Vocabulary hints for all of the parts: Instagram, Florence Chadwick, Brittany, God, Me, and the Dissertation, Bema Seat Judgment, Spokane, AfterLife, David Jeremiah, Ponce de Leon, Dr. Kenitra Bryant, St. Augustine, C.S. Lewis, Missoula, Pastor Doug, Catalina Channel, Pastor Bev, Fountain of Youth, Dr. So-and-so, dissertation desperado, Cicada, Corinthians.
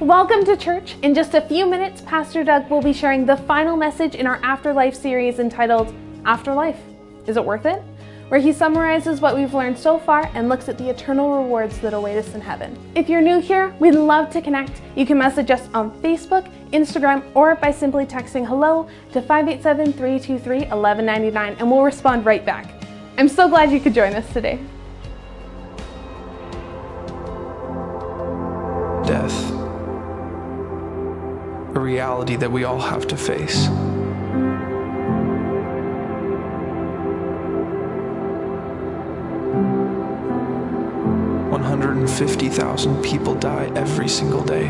Welcome to church. In just a few minutes, Pastor Doug will be sharing the final message in our Afterlife series entitled, Afterlife, Is It Worth It? Where he summarizes what we've learned so far and looks at the eternal rewards that await us in heaven. If you're new here, we'd love to connect. You can message us on Facebook, Instagram, or by simply texting hello to 587-323-1199 and we'll respond right back. I'm so glad you could join us today. Death. A reality that we all have to face. And 50,000 people die every single day.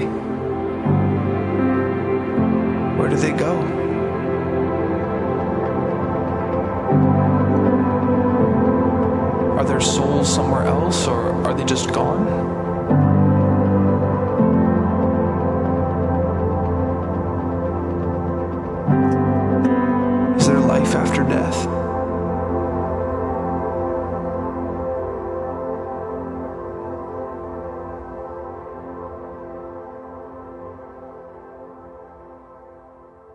Where do they go? Are their souls somewhere else, or are they just gone? Is there life after death?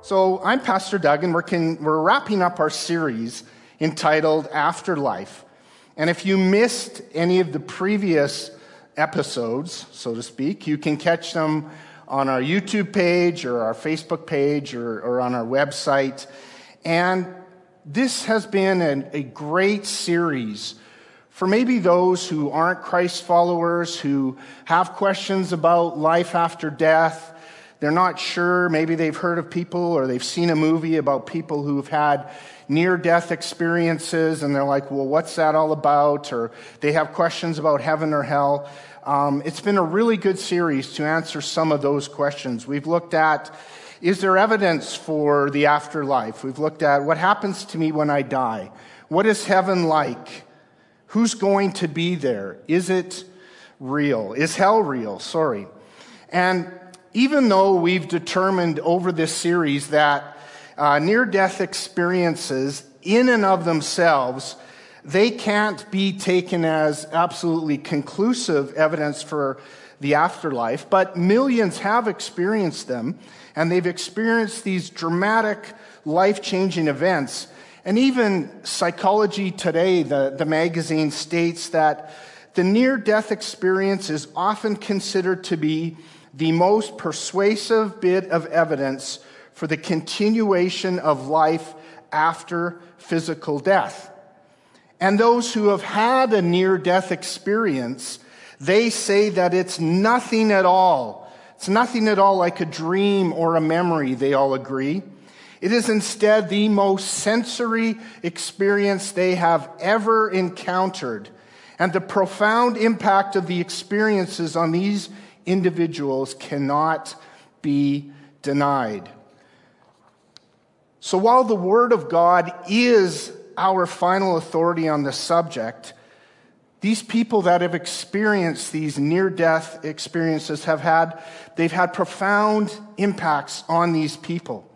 So I'm Pastor Doug, and we're wrapping up our series entitled Afterlife. And if you missed any of the previous episodes, so to speak, you can catch them on our YouTube page or our Facebook page or on our website. And this has been a great series for maybe those who aren't Christ followers, who have questions about life after death. They're not sure, maybe they've heard of people or they've seen a movie about people who've had near-death experiences and they're like, well, what's that all about? Or they have questions about heaven or hell. It's been a really good series to answer some of those questions. We've looked at, is there evidence for the afterlife? We've looked at, what happens to me when I die? What is heaven like? Who's going to be there? Is it real? Is hell real? Sorry. And even though we've determined over this series that near-death experiences in and of themselves, they can't be taken as absolutely conclusive evidence for the afterlife, but millions have experienced them, and they've experienced these dramatic, life-changing events. And even Psychology Today, the magazine, states that the near-death experience is often considered to be the most persuasive bit of evidence for the continuation of life after physical death. And those who have had a near-death experience, they say that it's nothing at all. It's nothing at all like a dream or a memory, they all agree. It is instead the most sensory experience they have ever encountered. And the profound impact of the experiences on these individuals cannot be denied. So while the Word of God is our final authority on the subject, these people that have experienced these near-death experiences they've had profound impacts on these people.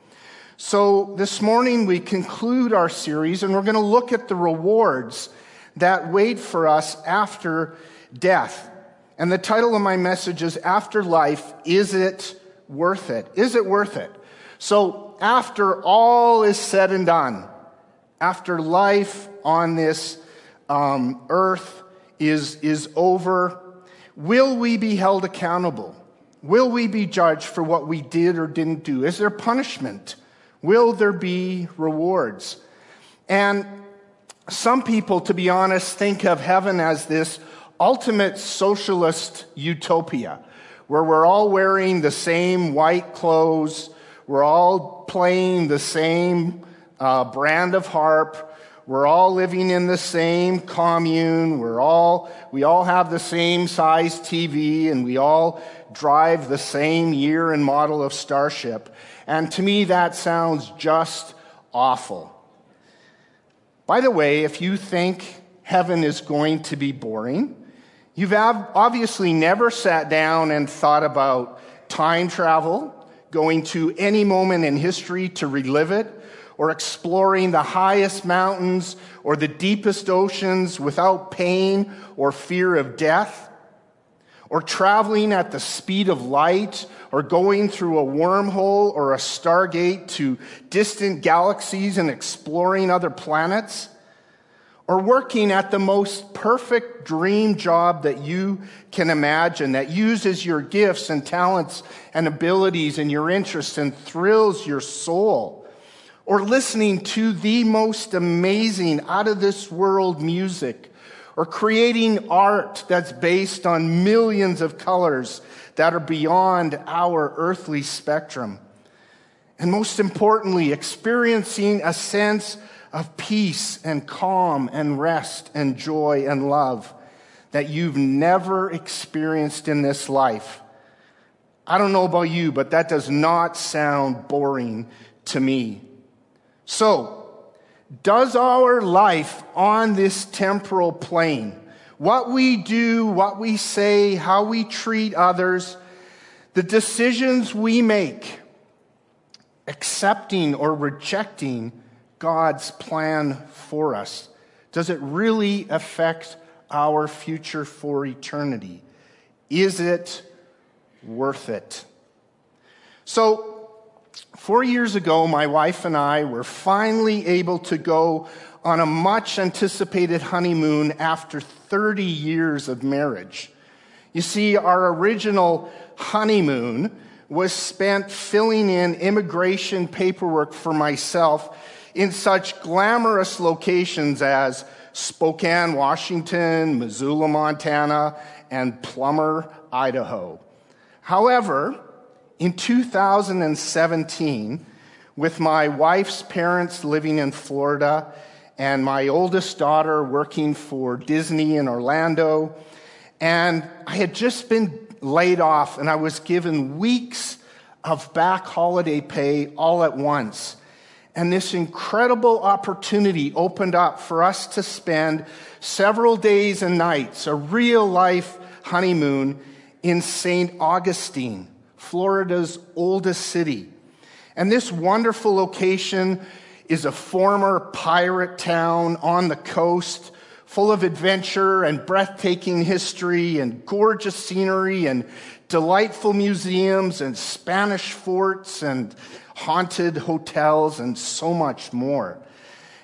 So this morning we conclude our series and we're going to look at the rewards that wait for us after death. And the title of my message is Afterlife, Is It Worth It? Is it worth it? So after all is said and done, after life on this earth is over, will we be held accountable? Will we be judged for what we did or didn't do? Is there punishment? Will there be rewards? And some people, to be honest, think of heaven as this ultimate socialist utopia, where we're all wearing the same white clothes, we're all playing the same brand of harp, we're all living in the same commune, we all have the same size TV, and we all drive the same year and model of Starship. And to me, that sounds just awful. By the way, if you think heaven is going to be boring, you've obviously never sat down and thought about time travel, going to any moment in history to relive it, or exploring the highest mountains or the deepest oceans without pain or fear of death, or traveling at the speed of light, or going through a wormhole or a stargate to distant galaxies and exploring other planets, or working at the most perfect dream job that you can imagine that uses your gifts and talents and abilities and your interests and thrills your soul, or listening to the most amazing, out-of-this-world music, or creating art that's based on millions of colors that are beyond our earthly spectrum. And most importantly, experiencing a sense of peace and calm and rest and joy and love that you've never experienced in this life. I don't know about you, but that does not sound boring to me. So, does our life on this temporal plane, what we do, what we say, how we treat others, the decisions we make, accepting or rejecting God's plan for us, does it really affect our future for eternity? Is it worth it? So, 4 years ago, my wife and I were finally able to go on a much-anticipated honeymoon after 30 years of marriage. You see, our original honeymoon was spent filling in immigration paperwork for myself in such glamorous locations as Spokane, Washington, Missoula, Montana, and Plummer, Idaho. However, in 2017, with my wife's parents living in Florida, and my oldest daughter working for Disney in Orlando. And I had just been laid off, and I was given weeks of back holiday pay all at once. And this incredible opportunity opened up for us to spend several days and nights, a real-life honeymoon in St. Augustine, Florida's oldest city. And this wonderful location is a former pirate town on the coast, full of adventure and breathtaking history and gorgeous scenery and delightful museums and Spanish forts and haunted hotels and so much more.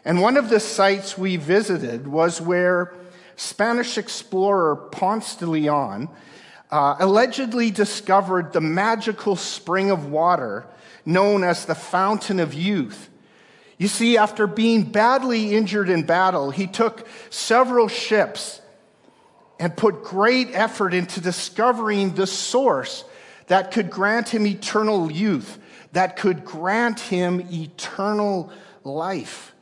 And one of the sites we visited was where Spanish explorer Ponce de Leon allegedly discovered the magical spring of water known as the Fountain of Youth. You see, after being badly injured in battle, he took several ships and put great effort into discovering the source that could grant him eternal youth, that could grant him eternal life.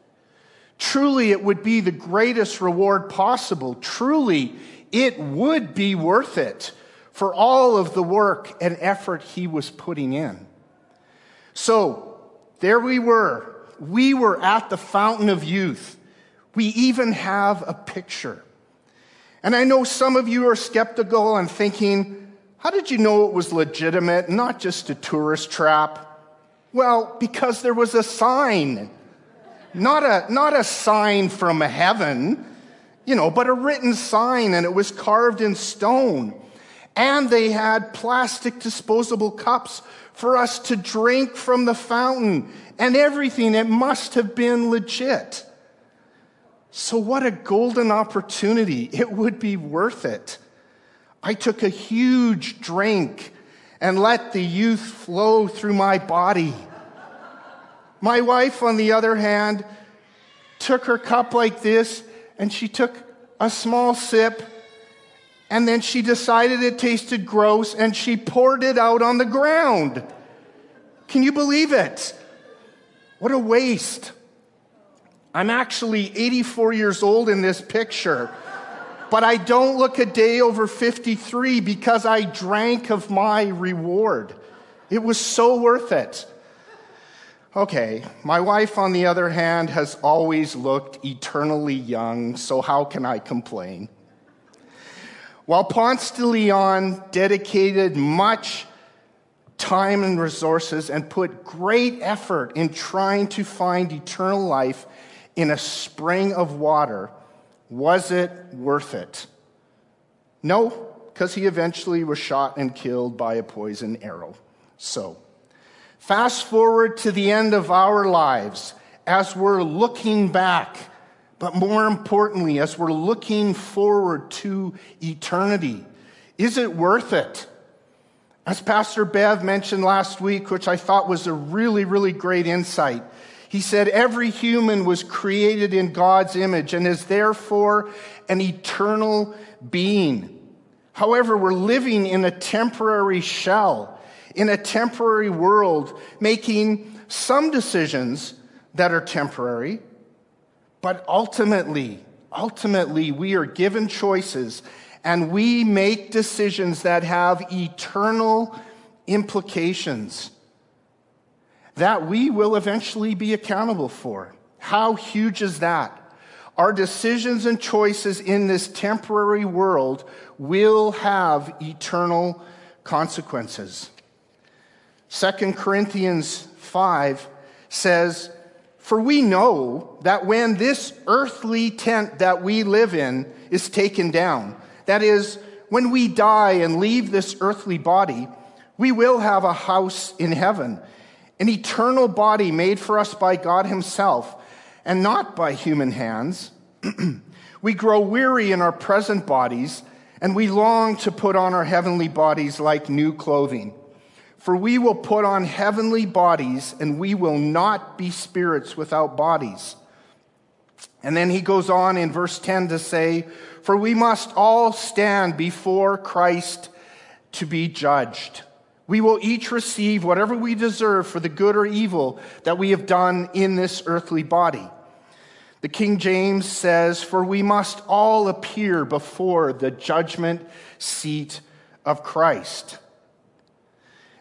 Truly, it would be the greatest reward possible. Truly, it would be worth it for all of the work and effort he was putting in. So, there we were. We were at the Fountain of Youth. We even have a picture. And I know some of you are skeptical and thinking, how did you know it was legitimate, not just a tourist trap? Well, because there was a sign. Not a sign from heaven, but a written sign, and it was carved in stone. And they had plastic disposable cups for us to drink from the fountain and everything. It must have been legit. So what a golden opportunity. It would be worth it. I took a huge drink and let the youth flow through my body. My wife, on the other hand, took her cup like this, and she took a small sip, and then she decided it tasted gross, and she poured it out on the ground. Can you believe it? What a waste. I'm actually 84 years old in this picture, but I don't look a day over 53 because I drank of my reward. It was so worth it. Okay, my wife, on the other hand, has always looked eternally young, so how can I complain? While Ponce de Leon dedicated much time and resources and put great effort in trying to find eternal life in a spring of water, was it worth it? No, because he eventually was shot and killed by a poison arrow. So, fast forward to the end of our lives as we're looking back, but more importantly, as we're looking forward to eternity. Is it worth it? As Pastor Bev mentioned last week, which I thought was a really, really great insight, he said, every human was created in God's image and is therefore an eternal being. However, we're living in a temporary shell, in a temporary world, making some decisions that are temporary, but ultimately, we are given choices and we make decisions that have eternal implications that we will eventually be accountable for. How huge is that? Our decisions and choices in this temporary world will have eternal consequences. 2 Corinthians 5 says, for we know that when this earthly tent that we live in is taken down, that is, when we die and leave this earthly body, we will have a house in heaven, an eternal body made for us by God himself, and not by human hands. We grow weary in our present bodies, and we long to put on our heavenly bodies like new clothing. For we will put on heavenly bodies, and we will not be spirits without bodies. And then he goes on in verse 10 to say, for we must all stand before Christ to be judged. We will each receive whatever we deserve for the good or evil that we have done in this earthly body. The King James says, for we must all appear before the judgment seat of Christ.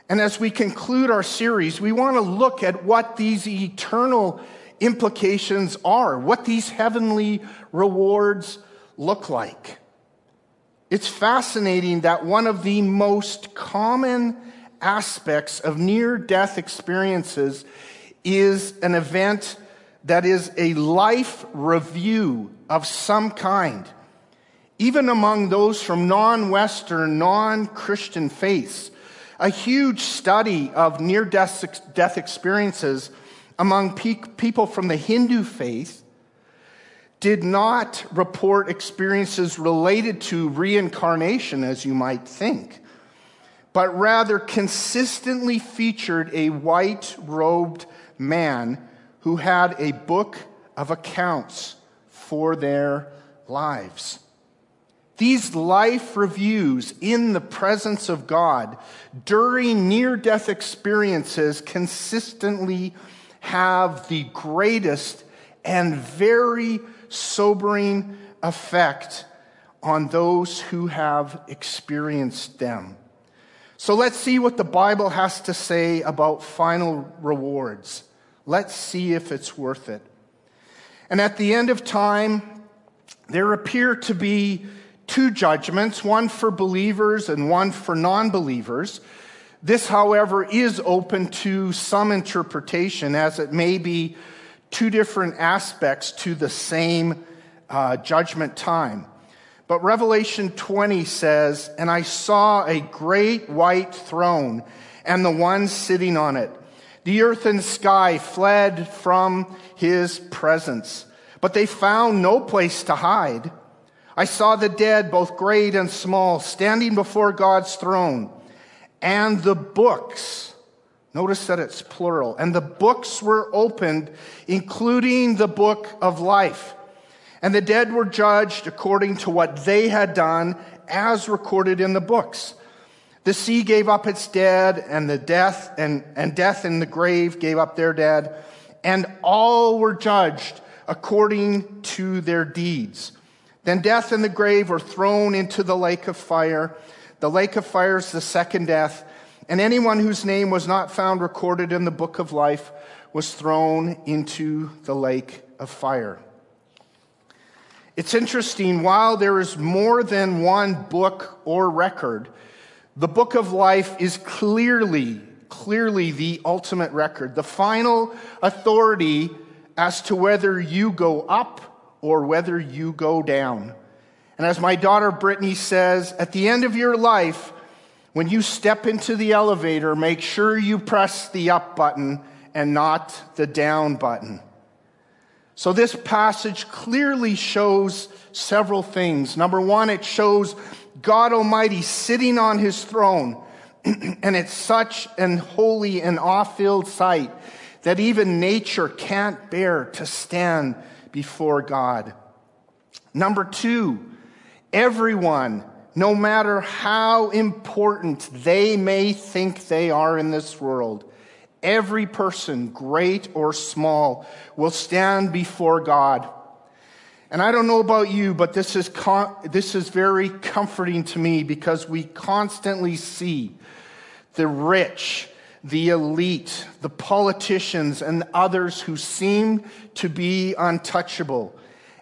And as we conclude our series, we want to look at what these eternal implications are, what these heavenly rewards look like. It's fascinating that one of the most common aspects of near-death experiences is an event that is a life review of some kind, even among those from non-Western, non-Christian faiths. A huge study of near-death experiences among people from the Hindu faith did not report experiences related to reincarnation, as you might think, but rather consistently featured a white-robed man who had a book of accounts for their lives. These life reviews in the presence of God during near-death experiences consistently have the greatest and very sobering effect on those who have experienced them. So let's see what the Bible has to say about final rewards. Let's see if it's worth it. And at the end of time, there appear to be two judgments, one for believers and one for non-believers. This, however, is open to some interpretation, as it may be two different aspects to the same judgment time. But Revelation 20 says, and I saw a great white throne and the one sitting on it. The earth and sky fled from his presence, but they found no place to hide. I saw the dead, both great and small, standing before God's throne, and the books. Notice that it's plural. And the books were opened, including the book of life. And the dead were judged according to what they had done, as recorded in the books. The sea gave up its dead, and death and the grave gave up their dead. And all were judged according to their deeds. Then death and the grave were thrown into the lake of fire. The lake of fire is the second death. And anyone whose name was not found recorded in the book of life was thrown into the lake of fire. It's interesting, while there is more than one book or record, the book of life is clearly the ultimate record, the final authority as to whether you go up or whether you go down. And as my daughter Brittany says, at the end of your life, when you step into the elevator, make sure you press the up button and not the down button. So this passage clearly shows several things. Number one, it shows God Almighty sitting on his throne, and it's such an holy and awe-filled sight that even nature can't bear to stand before God. Number two, everyone, no matter how important they may think they are in this world, every person, great or small, will stand before God. And I don't know about you, but this is very comforting to me, because we constantly see the rich, the elite, the politicians, and others who seem to be untouchable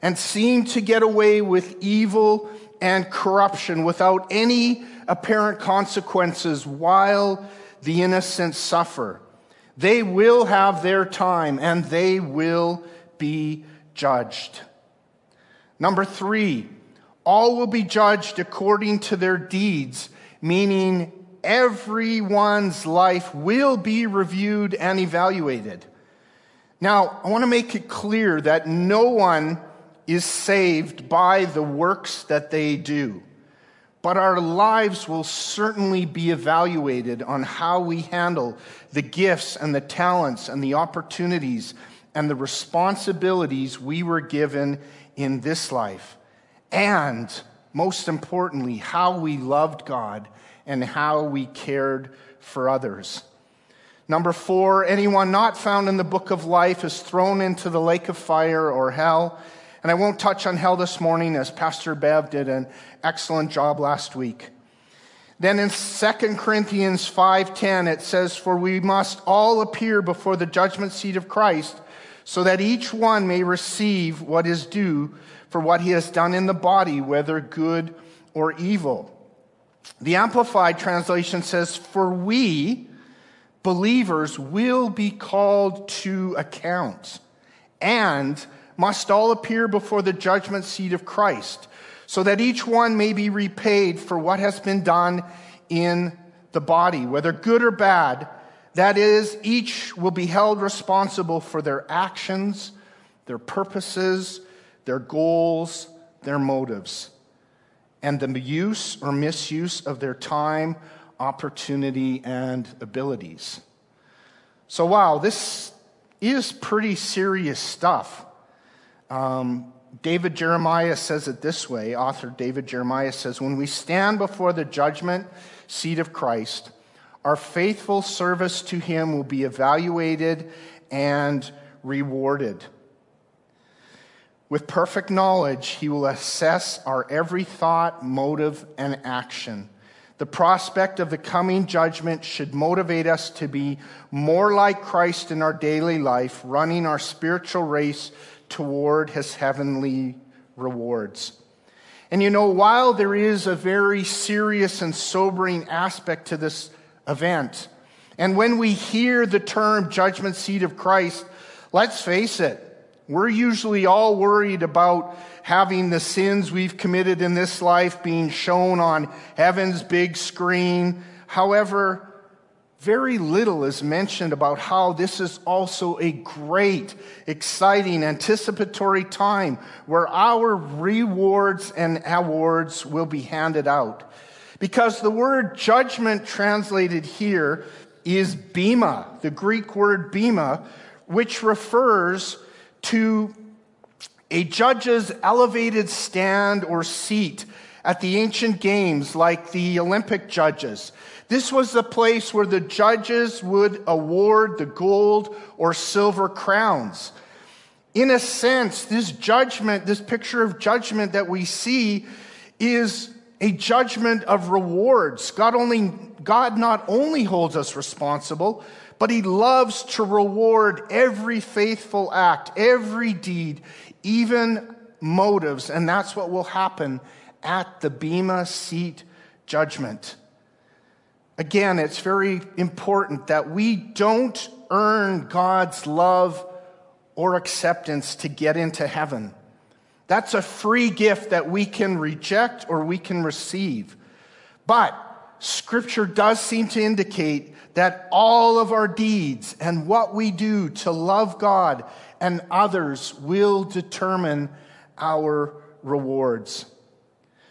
and seem to get away with evil and corruption without any apparent consequences, while the innocent suffer. They will have their time, and they will be judged. Number three, all will be judged according to their deeds, meaning everyone's life will be reviewed and evaluated. Now, I want to make it clear that no one is saved by the works that they do, but our lives will certainly be evaluated on how we handle the gifts and the talents and the opportunities and the responsibilities we were given in this life. And most importantly, how we loved God and how we cared for others. Number four, anyone not found in the book of life is thrown into the lake of fire or hell. And I won't touch on hell this morning, as Pastor Bev did an excellent job last week. Then in 2 Corinthians 5:10, it says, "For we must all appear before the judgment seat of Christ, so that each one may receive what is due for what he has done in the body, whether good or evil." The Amplified translation says, "For we, believers, will be called to account, and must all appear before the judgment seat of Christ, so that each one may be repaid for what has been done in the body, whether good or bad. That is, each will be held responsible for their actions, their purposes, their goals, their motives, and the use or misuse of their time, opportunity, and abilities." So, wow, this is pretty serious stuff. David Jeremiah says it this way, author David Jeremiah says, "When we stand before the judgment seat of Christ, our faithful service to him will be evaluated and rewarded. With perfect knowledge, he will assess our every thought, motive, and action. The prospect of the coming judgment should motivate us to be more like Christ in our daily life, running our spiritual race toward his heavenly rewards." And you know, while there is a very serious and sobering aspect to this event, and when we hear the term judgment seat of Christ, let's face it, we're usually all worried about having the sins we've committed in this life being shown on heaven's big screen. However, very little is mentioned about how this is also a great, exciting, anticipatory time where our rewards and awards will be handed out. Because the word judgment translated here is bema, the Greek word bema, which refers to a judge's elevated stand or seat at the ancient games, like the Olympic judges. This was the place where the judges would award the gold or silver crowns. In a sense, this judgment, this picture of judgment that we see, is a judgment of rewards. God not only holds us responsible, but he loves to reward every faithful act, every deed, even motives. And that's what will happen at the Bema Seat Judgment. Again, it's very important that we don't earn God's love or acceptance to get into heaven. That's a free gift that we can reject or we can receive. But Scripture does seem to indicate that all of our deeds and what we do to love God and others will determine our rewards.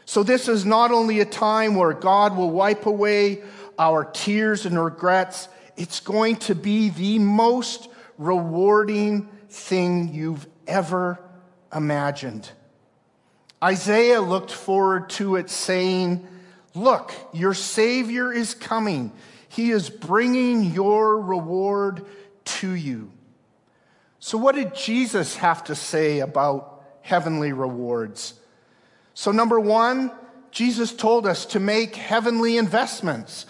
So this is not only a time where God will wipe away our tears and regrets, it's going to be the most rewarding thing you've ever imagined. Isaiah looked forward to it saying, "Look, your Savior is coming. He is bringing your reward to you." So what did Jesus have to say about heavenly rewards? So number one, Jesus told us to make heavenly investments.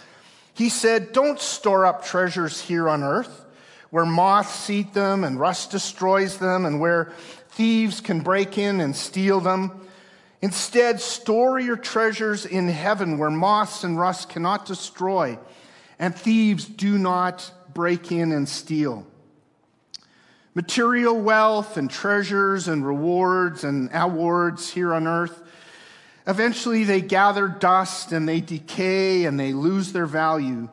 He said, don't store up treasures here on earth where moths eat them and rust destroys them and where thieves can break in and steal them. Instead, store your treasures in heaven where moths and rust cannot destroy and thieves do not break in and steal. Material wealth and treasures and rewards and awards here on earth, eventually they gather dust and they decay and they lose their value.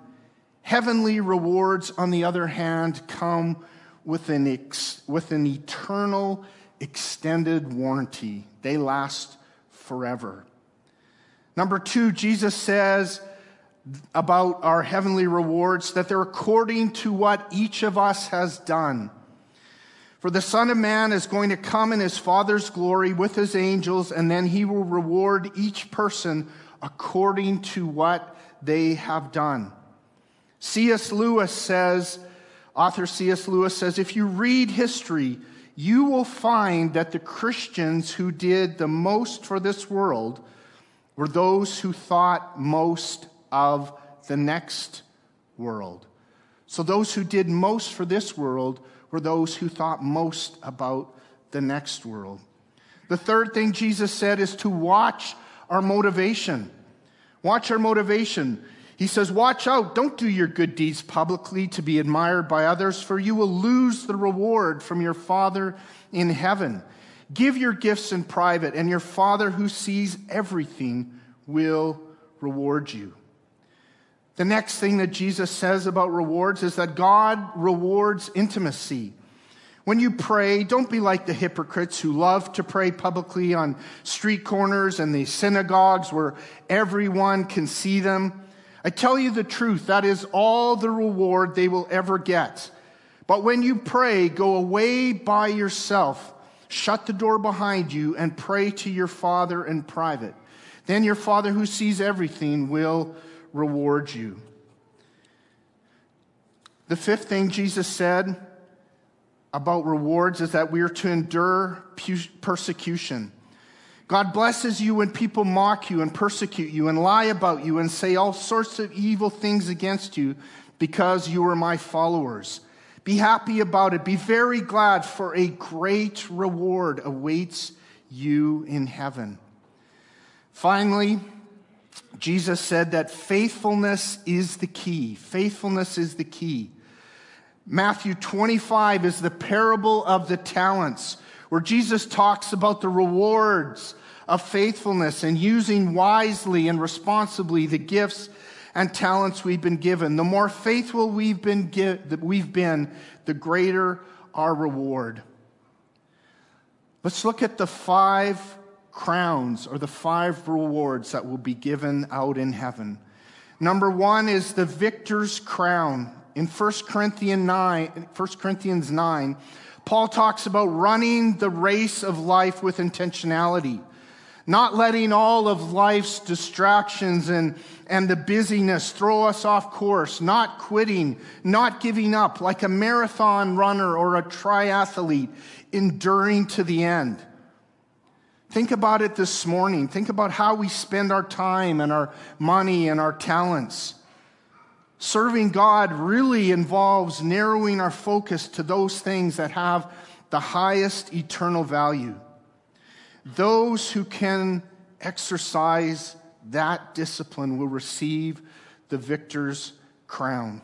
Heavenly rewards, on the other hand, come with an eternal extended warranty. They last forever. Number two, Jesus says about our heavenly rewards that they're according to what each of us has done. For the Son of Man is going to come in his Father's glory with his angels, and then he will reward each person according to what they have done. Author C.S. Lewis says, if you read history, you will find that the Christians who did the most for this world were those who thought most of the next world. So those who did most for this world were those who thought most about the next world. The third thing Jesus said is to watch our motivation. Watch our motivation. He says, watch out. Don't do your good deeds publicly to be admired by others, for you will lose the reward from your Father in heaven. Give your gifts in private, and your Father who sees everything will reward you. The next thing that Jesus says about rewards is that God rewards intimacy. When you pray, don't be like the hypocrites who love to pray publicly on street corners and the synagogues where everyone can see them. I tell you the truth, that is all the reward they will ever get. But when you pray, go away by yourself, shut the door behind you, and pray to your Father in private. Then your Father who sees everything will reward you. The fifth thing Jesus said about rewards is that we are to endure persecution. God blesses you when people mock you and persecute you and lie about you and say all sorts of evil things against you because you are my followers. Be happy about it. Be very glad, for a great reward awaits you in heaven. Finally, Jesus said that faithfulness is the key. Faithfulness is the key. Matthew 25 is the parable of the talents, where Jesus talks about the rewards of faithfulness and using wisely and responsibly the gifts and talents we've been given. The more faithful we've been, the greater our reward. Let's look at the five crowns or the five rewards that will be given out in heaven. Number one is the victor's crown. In 1 Corinthians 9, Paul talks about running the race of life with intentionality, not letting all of life's distractions and the busyness throw us off course, not quitting, not giving up, like a marathon runner or a triathlete, enduring to the end. Think about it this morning. Think about how we spend our time and our money and our talents. Serving God really involves narrowing our focus to those things that have the highest eternal value. Those who can exercise that discipline will receive the victor's crown.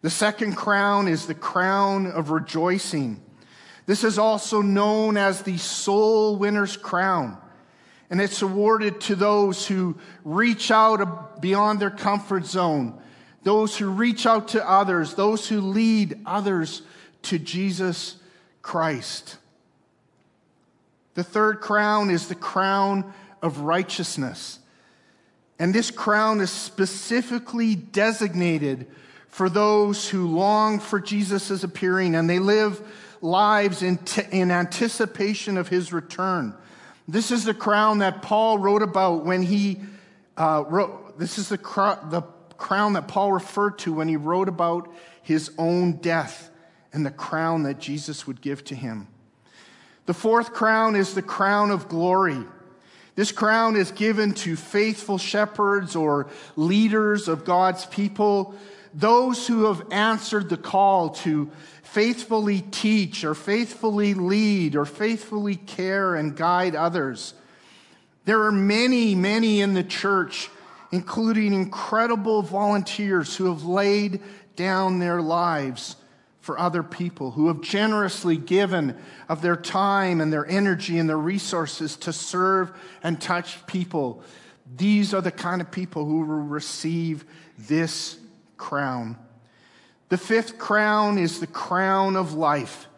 The second crown is the crown of rejoicing. This is also known as the soul winner's crown, and it's awarded to those who reach out beyond their comfort zone, those who reach out to others, those who lead others to Jesus Christ. The third crown is the crown of righteousness. And this crown is specifically designated for those who long for Jesus' appearing, and they live lives in anticipation of his return. This is the crown that Paul wrote about when he the crown that Paul referred to when he wrote about his own death and the crown that Jesus would give to him. The fourth crown is the crown of glory. This crown is given to faithful shepherds or leaders of God's people, those who have answered the call to faithfully teach or faithfully lead or faithfully care and guide others. There are many, many in the church, including incredible volunteers who have laid down their lives for other people, who have generously given of their time and their energy and their resources to serve and touch people. These are the kind of people who will receive this crown. The fifth crown is the crown of life.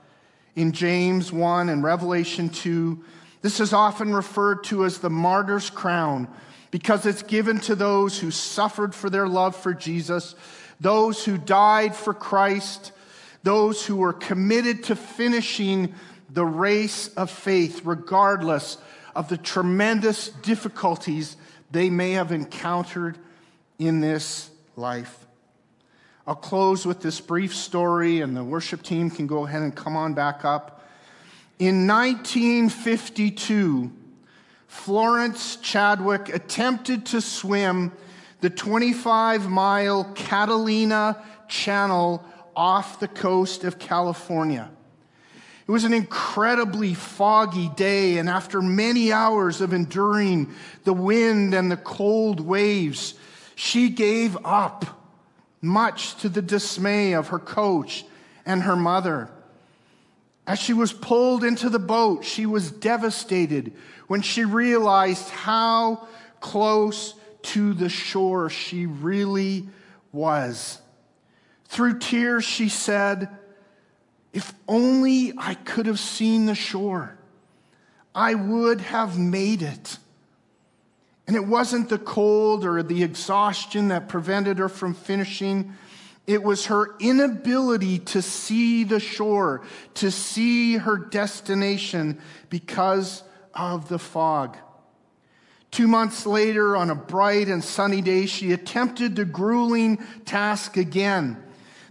In James 1 and Revelation 2, this is often referred to as the martyr's crown because it's given to those who suffered for their love for Jesus, those who died for Christ, those who were committed to finishing the race of faith, regardless of the tremendous difficulties they may have encountered in this life. I'll close with this brief story, and the worship team can go ahead and come on back up. In 1952, Florence Chadwick attempted to swim the 25-mile Catalina Channel off the coast of California. It was an incredibly foggy day, and after many hours of enduring the wind and the cold waves, she gave up, much to the dismay of her coach and her mother. As she was pulled into the boat, she was devastated when she realized how close to the shore she really was. Through tears, she said, "If only I could have seen the shore, I would have made it." And it wasn't the cold or the exhaustion that prevented her from finishing. It was her inability to see the shore, to see her destination because of the fog. 2 months later, on a bright and sunny day, she attempted the grueling task again,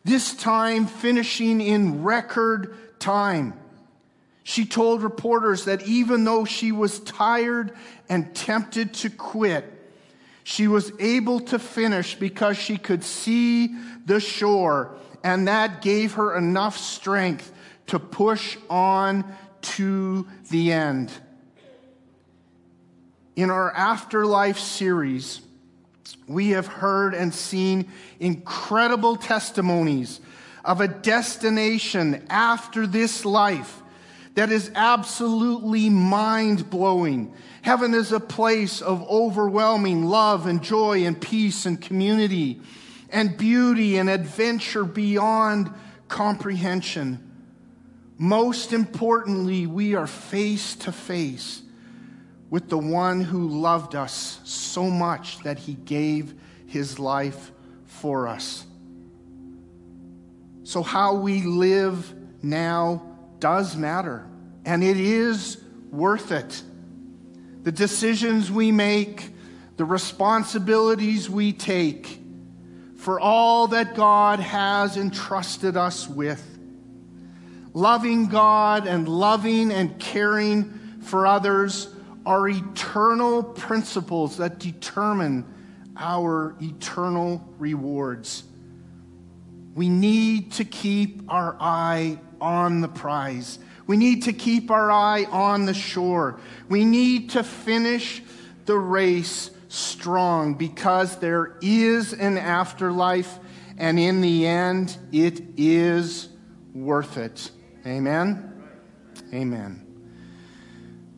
this time finishing in record time. She told reporters that even though she was tired and tempted to quit, she was able to finish because she could see the shore, and that gave her enough strength to push on to the end. In our Afterlife series, we have heard and seen incredible testimonies of a destination after this life that is absolutely mind-blowing. Heaven is a place of overwhelming love and joy and peace and community and beauty and adventure beyond comprehension. Most importantly, we are face to face with the one who loved us so much that he gave his life for us. So how we live now does matter, and it is worth it. The decisions we make, the responsibilities we take for all that God has entrusted us with. Loving God and loving and caring for others are eternal principles that determine our eternal rewards. We need to keep our eye on the prize. We need to keep our eye on the shore. We need to finish the race strong because there is an afterlife, and in the end, it is worth it. Amen? Amen.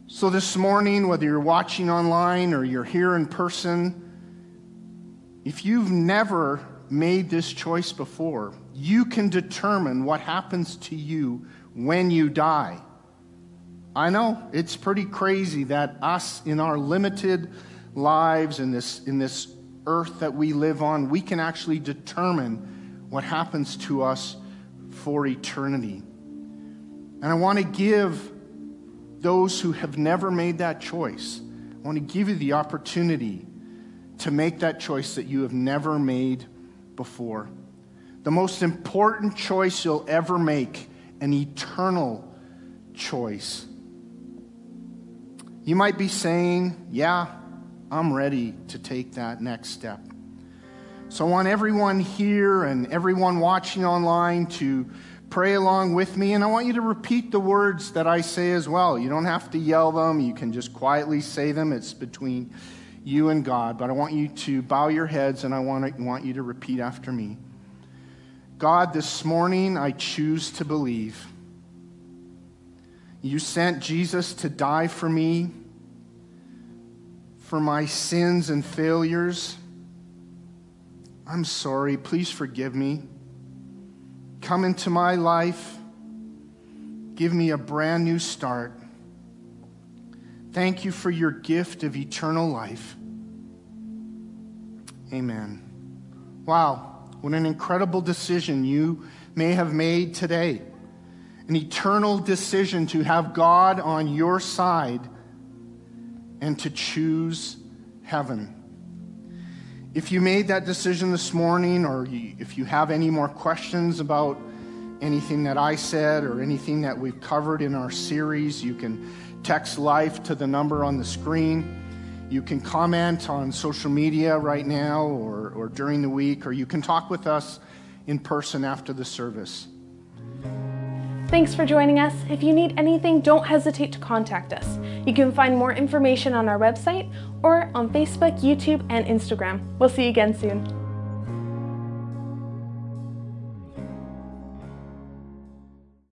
So this morning, whether you're watching online or you're here in person, if you've never made this choice before, you can determine what happens to you when you die. I know it's pretty crazy that us in our limited lives in this earth that we live on, we can actually determine what happens to us for eternity. And I want to give those who have never made that choice, I want to give you the opportunity to make that choice that you have never made before. The most important choice you'll ever make, an eternal choice. You might be saying, yeah, I'm ready to take that next step. So I want everyone here and everyone watching online to pray along with me, and I want you to repeat the words that I say as well. You don't have to yell them. You can just quietly say them. It's between you and God, but I want you to bow your heads, and I want you to repeat after me. God, this morning I choose to believe. You sent Jesus to die for me, for my sins and failures. I'm sorry, please forgive me. Come into my life. Give me a brand new start. Thank you for your gift of eternal life. Amen. Wow, what an incredible decision you may have made today. An eternal decision to have God on your side and to choose heaven. If you made that decision this morning, or if you have any more questions about anything that I said or anything that we've covered in our series, you can text LIFE to the number on the screen. You can comment on social media right now or during the week, or you can talk with us in person after the service. Thanks for joining us. If you need anything, don't hesitate to contact us. You can find more information on our website or on Facebook, YouTube, and Instagram. We'll see you again soon.